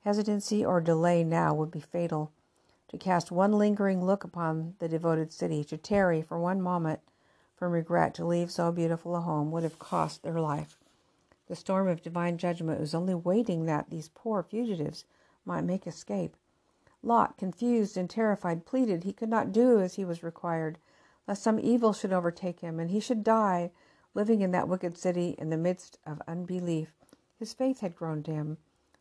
Hesitancy or delay now would be fatal. To cast one lingering look upon the devoted city, to tarry for one moment from regret to leave so beautiful a home, would have cost their life. The storm of divine judgment was only waiting that these poor fugitives might make escape. Lot, confused and terrified, pleaded he could not do as he was required, lest some evil should overtake him, and he should die, living in that wicked city in the midst of unbelief. His faith had grown dim.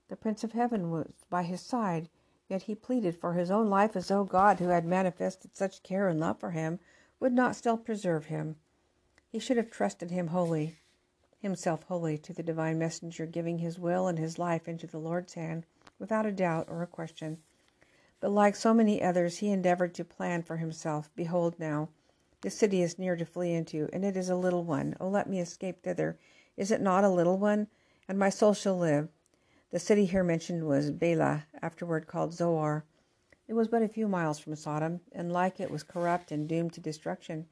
The Prince of Heaven was by his side, yet he pleaded for his own life as though God, who had manifested such care and love for him, would not still preserve him. He should have trusted himself wholly to the divine messenger, giving his will and his life into the Lord's hand without a doubt or a question. But like so many others, he endeavored to plan for himself. "Behold now, the city is near to flee into, and it is a little one. Oh, let me escape thither. Is it not a little one? And my soul shall live." The city here mentioned was Bela, afterward called Zoar. It was but a few miles from Sodom, and like it was corrupt and doomed to destruction.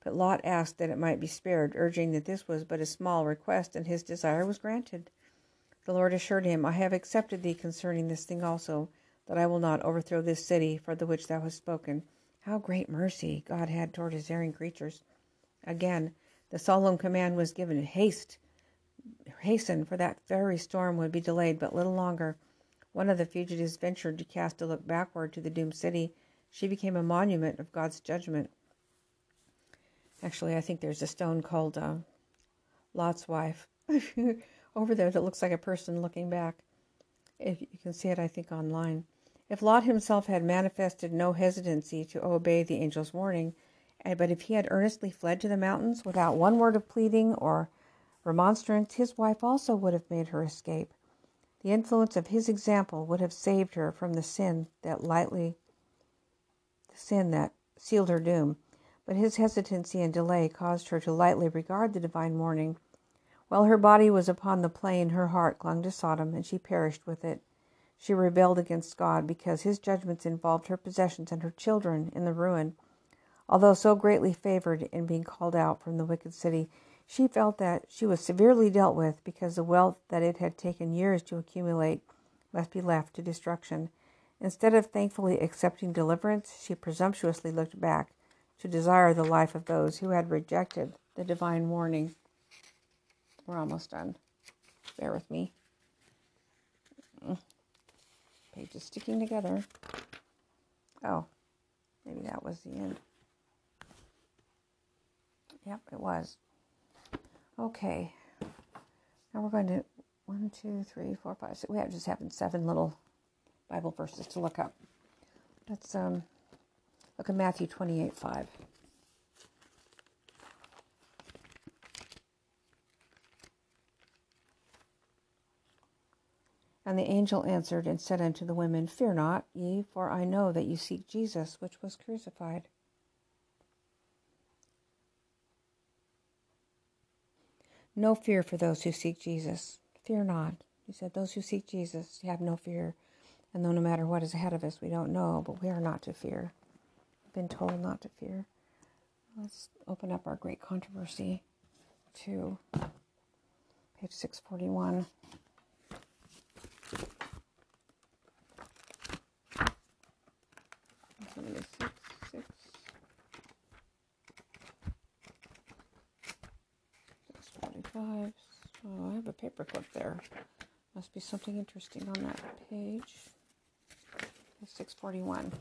But Lot asked that it might be spared, urging that this was but a small request, and his desire was granted. The Lord assured him, "I have accepted thee concerning this thing also, that I will not overthrow this city for the which thou hast spoken." How great mercy God had toward his erring creatures! Again, the solemn command was given, Hasten, for that very storm would be delayed but little longer. One of the fugitives ventured to cast a look backward to the doomed city. She became a monument of God's judgment. Actually, I think there's a stone called Lot's wife over there that looks like a person looking back. If you can see it, I think, online. If Lot himself had manifested no hesitancy to obey the angel's warning, but if he had earnestly fled to the mountains without one word of pleading or remonstrance, his wife also would have made her escape. The influence of his example would have saved her from the sin that sealed her doom. But his hesitancy and delay caused her to lightly regard the divine warning. While her body was upon the plain, her heart clung to Sodom, and she perished with it. She rebelled against God because his judgments involved her possessions and her children in the ruin. Although so greatly favored in being called out from the wicked city, she felt that she was severely dealt with because the wealth that it had taken years to accumulate must be left to destruction. Instead of thankfully accepting deliverance, she presumptuously looked back to desire the life of those who had rejected the divine warning. We're almost done. Bear with me. Page is sticking together. Oh, maybe that was the end. Yep, it was. Okay, now we're going to 1, 2, 3, 4, 5, 6. We have just having 7 little Bible verses to look up. Let's look at Matthew 28:5. And the angel answered and said unto the women, "Fear not ye, for I know that you seek Jesus, which was crucified. No fear for those who seek Jesus. Fear not." He said, those who seek Jesus have no fear. And though no matter what is ahead of us, we don't know, but we are not to fear. We've been told not to fear. Let's open up our Great Controversy to page 641. Oh, I have a paperclip there. Must be something interesting on that page. 641.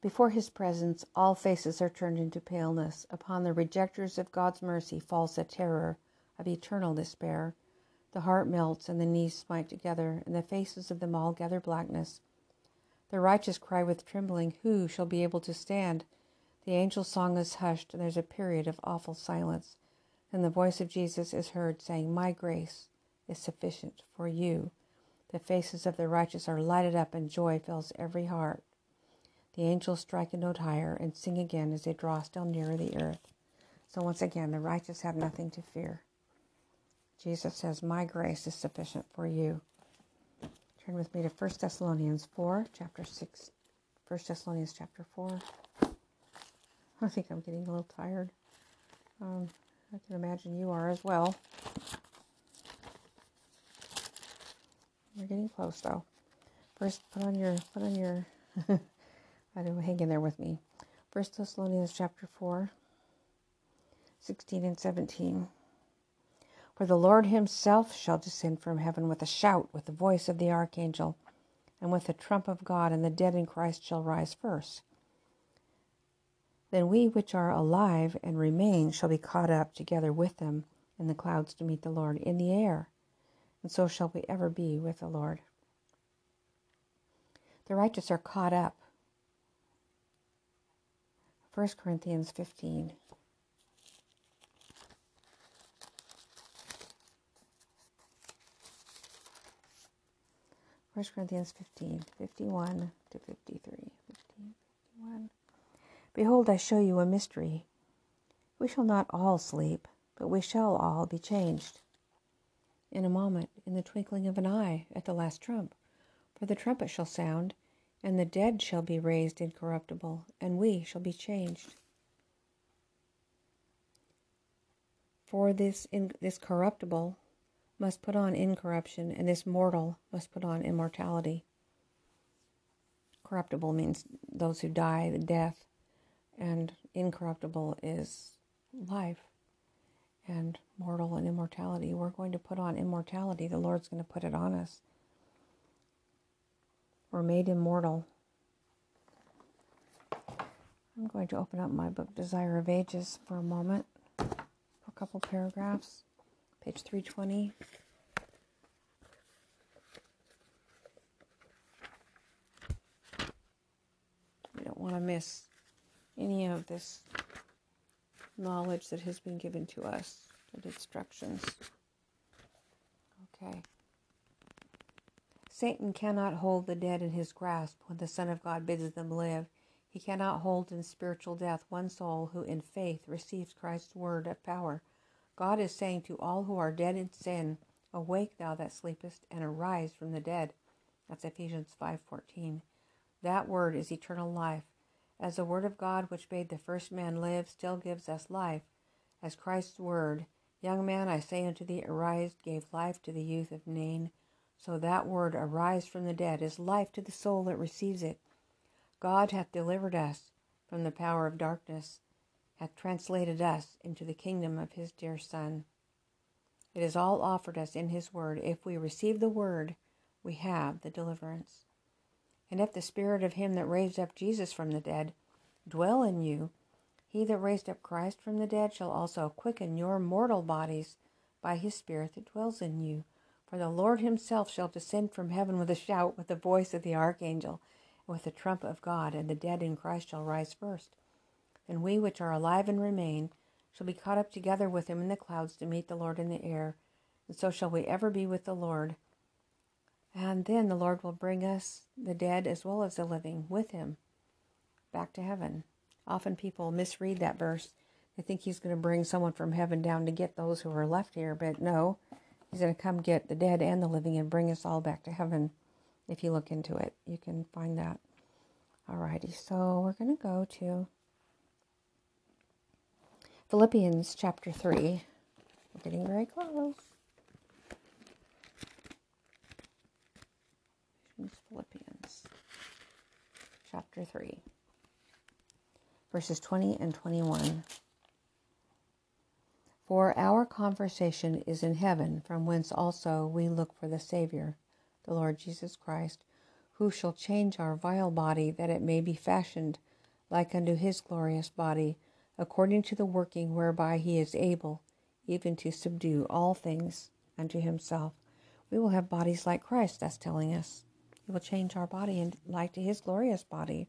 Before his presence, all faces are turned into paleness. Upon the rejecters of God's mercy falls a terror of eternal despair. The heart melts, and the knees smite together, and the faces of them all gather blackness. The righteous cry with trembling, "Who shall be able to stand?" The angel's song is hushed, and there's a period of awful silence. Then the voice of Jesus is heard, saying, "My grace is sufficient for you." The faces of the righteous are lighted up, and joy fills every heart. The angels strike a note higher and sing again as they draw still nearer the earth. So once again, the righteous have nothing to fear. Jesus says, my grace is sufficient for you. Turn with me to 1 Thessalonians 4, chapter 6. 1 Thessalonians chapter 4. I think I'm getting a little tired. I can imagine you are as well. We're getting close, though. First, put on your, I don't know, hang in there with me. 1 Thessalonians chapter 4, 16 and 17. For the Lord himself shall descend from heaven with a shout, with the voice of the archangel, and with the trump of God, and the dead in Christ shall rise first. Then we which are alive and remain shall be caught up together with them in the clouds to meet the Lord in the air, and so shall we ever be with the Lord. The righteous are caught up. 1 Corinthians 15. First Corinthians 15, 51 to 53. 51. Behold, I show you a mystery. We shall not all sleep, but we shall all be changed. In a moment, in the twinkling of an eye, at the last trump. For the trumpet shall sound, and the dead shall be raised incorruptible, and we shall be changed. For this corruptible must put on incorruption, and this mortal must put on immortality. Corruptible means those who die, the death, and incorruptible is life, and mortal and immortality. We're going to put on immortality. The Lord's going to put it on us. We're made immortal. I'm going to open up my book, Desire of Ages, for a moment, for a couple paragraphs. Page 320. We don't want to miss any of this knowledge that has been given to us, the instructions. Okay. Satan cannot hold the dead in his grasp when the Son of God bids them live. He cannot hold in spiritual death one soul who in faith receives Christ's word of power. God is saying to all who are dead in sin, awake thou that sleepest, and arise from the dead. That's Ephesians 5:14. That word is eternal life. As the word of God which made the first man live still gives us life, as Christ's word, young man, I say unto thee, arise, gave life to the youth of Nain. So that word, arise from the dead, is life to the soul that receives it. God hath delivered us from the power of darkness, hath translated us into the kingdom of his dear Son. It is all offered us in his word. If we receive the word, we have the deliverance. And if the spirit of him that raised up Jesus from the dead dwell in you, he that raised up Christ from the dead shall also quicken your mortal bodies by his spirit that dwells in you. For the Lord himself shall descend from heaven with a shout, with the voice of the archangel, and with the trump of God, and the dead in Christ shall rise first. And we which are alive and remain shall be caught up together with him in the clouds to meet the Lord in the air, and so shall we ever be with the Lord. And then the Lord will bring us, the dead as well as the living, with him back to heaven. Often people misread that verse. They think he's going to bring someone from heaven down to get those who are left here, but no, he's going to come get the dead and the living and bring us all back to heaven. If you look into it, you can find that. Alrighty, so we're going to go to Philippians chapter 3. We're getting very close. Philippians chapter 3, verses 20 and 21. For our conversation is in heaven, from whence also we look for the Savior, the Lord Jesus Christ, who shall change our vile body, that it may be fashioned like unto his glorious body, according to the working whereby he is able even to subdue all things unto himself. We will have bodies like Christ, that's telling us. He will change our body and like to his glorious body.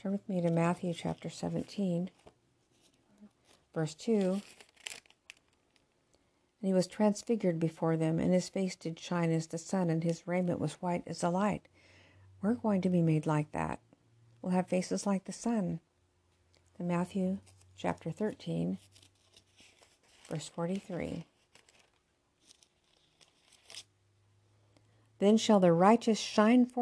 Turn with me to Matthew chapter 17, verse 2. And he was transfigured before them, and his face did shine as the sun, and his raiment was white as the light. We're going to be made like that. will have faces like the sun. The Matthew chapter 13, verse 43. Then shall the righteous shine forth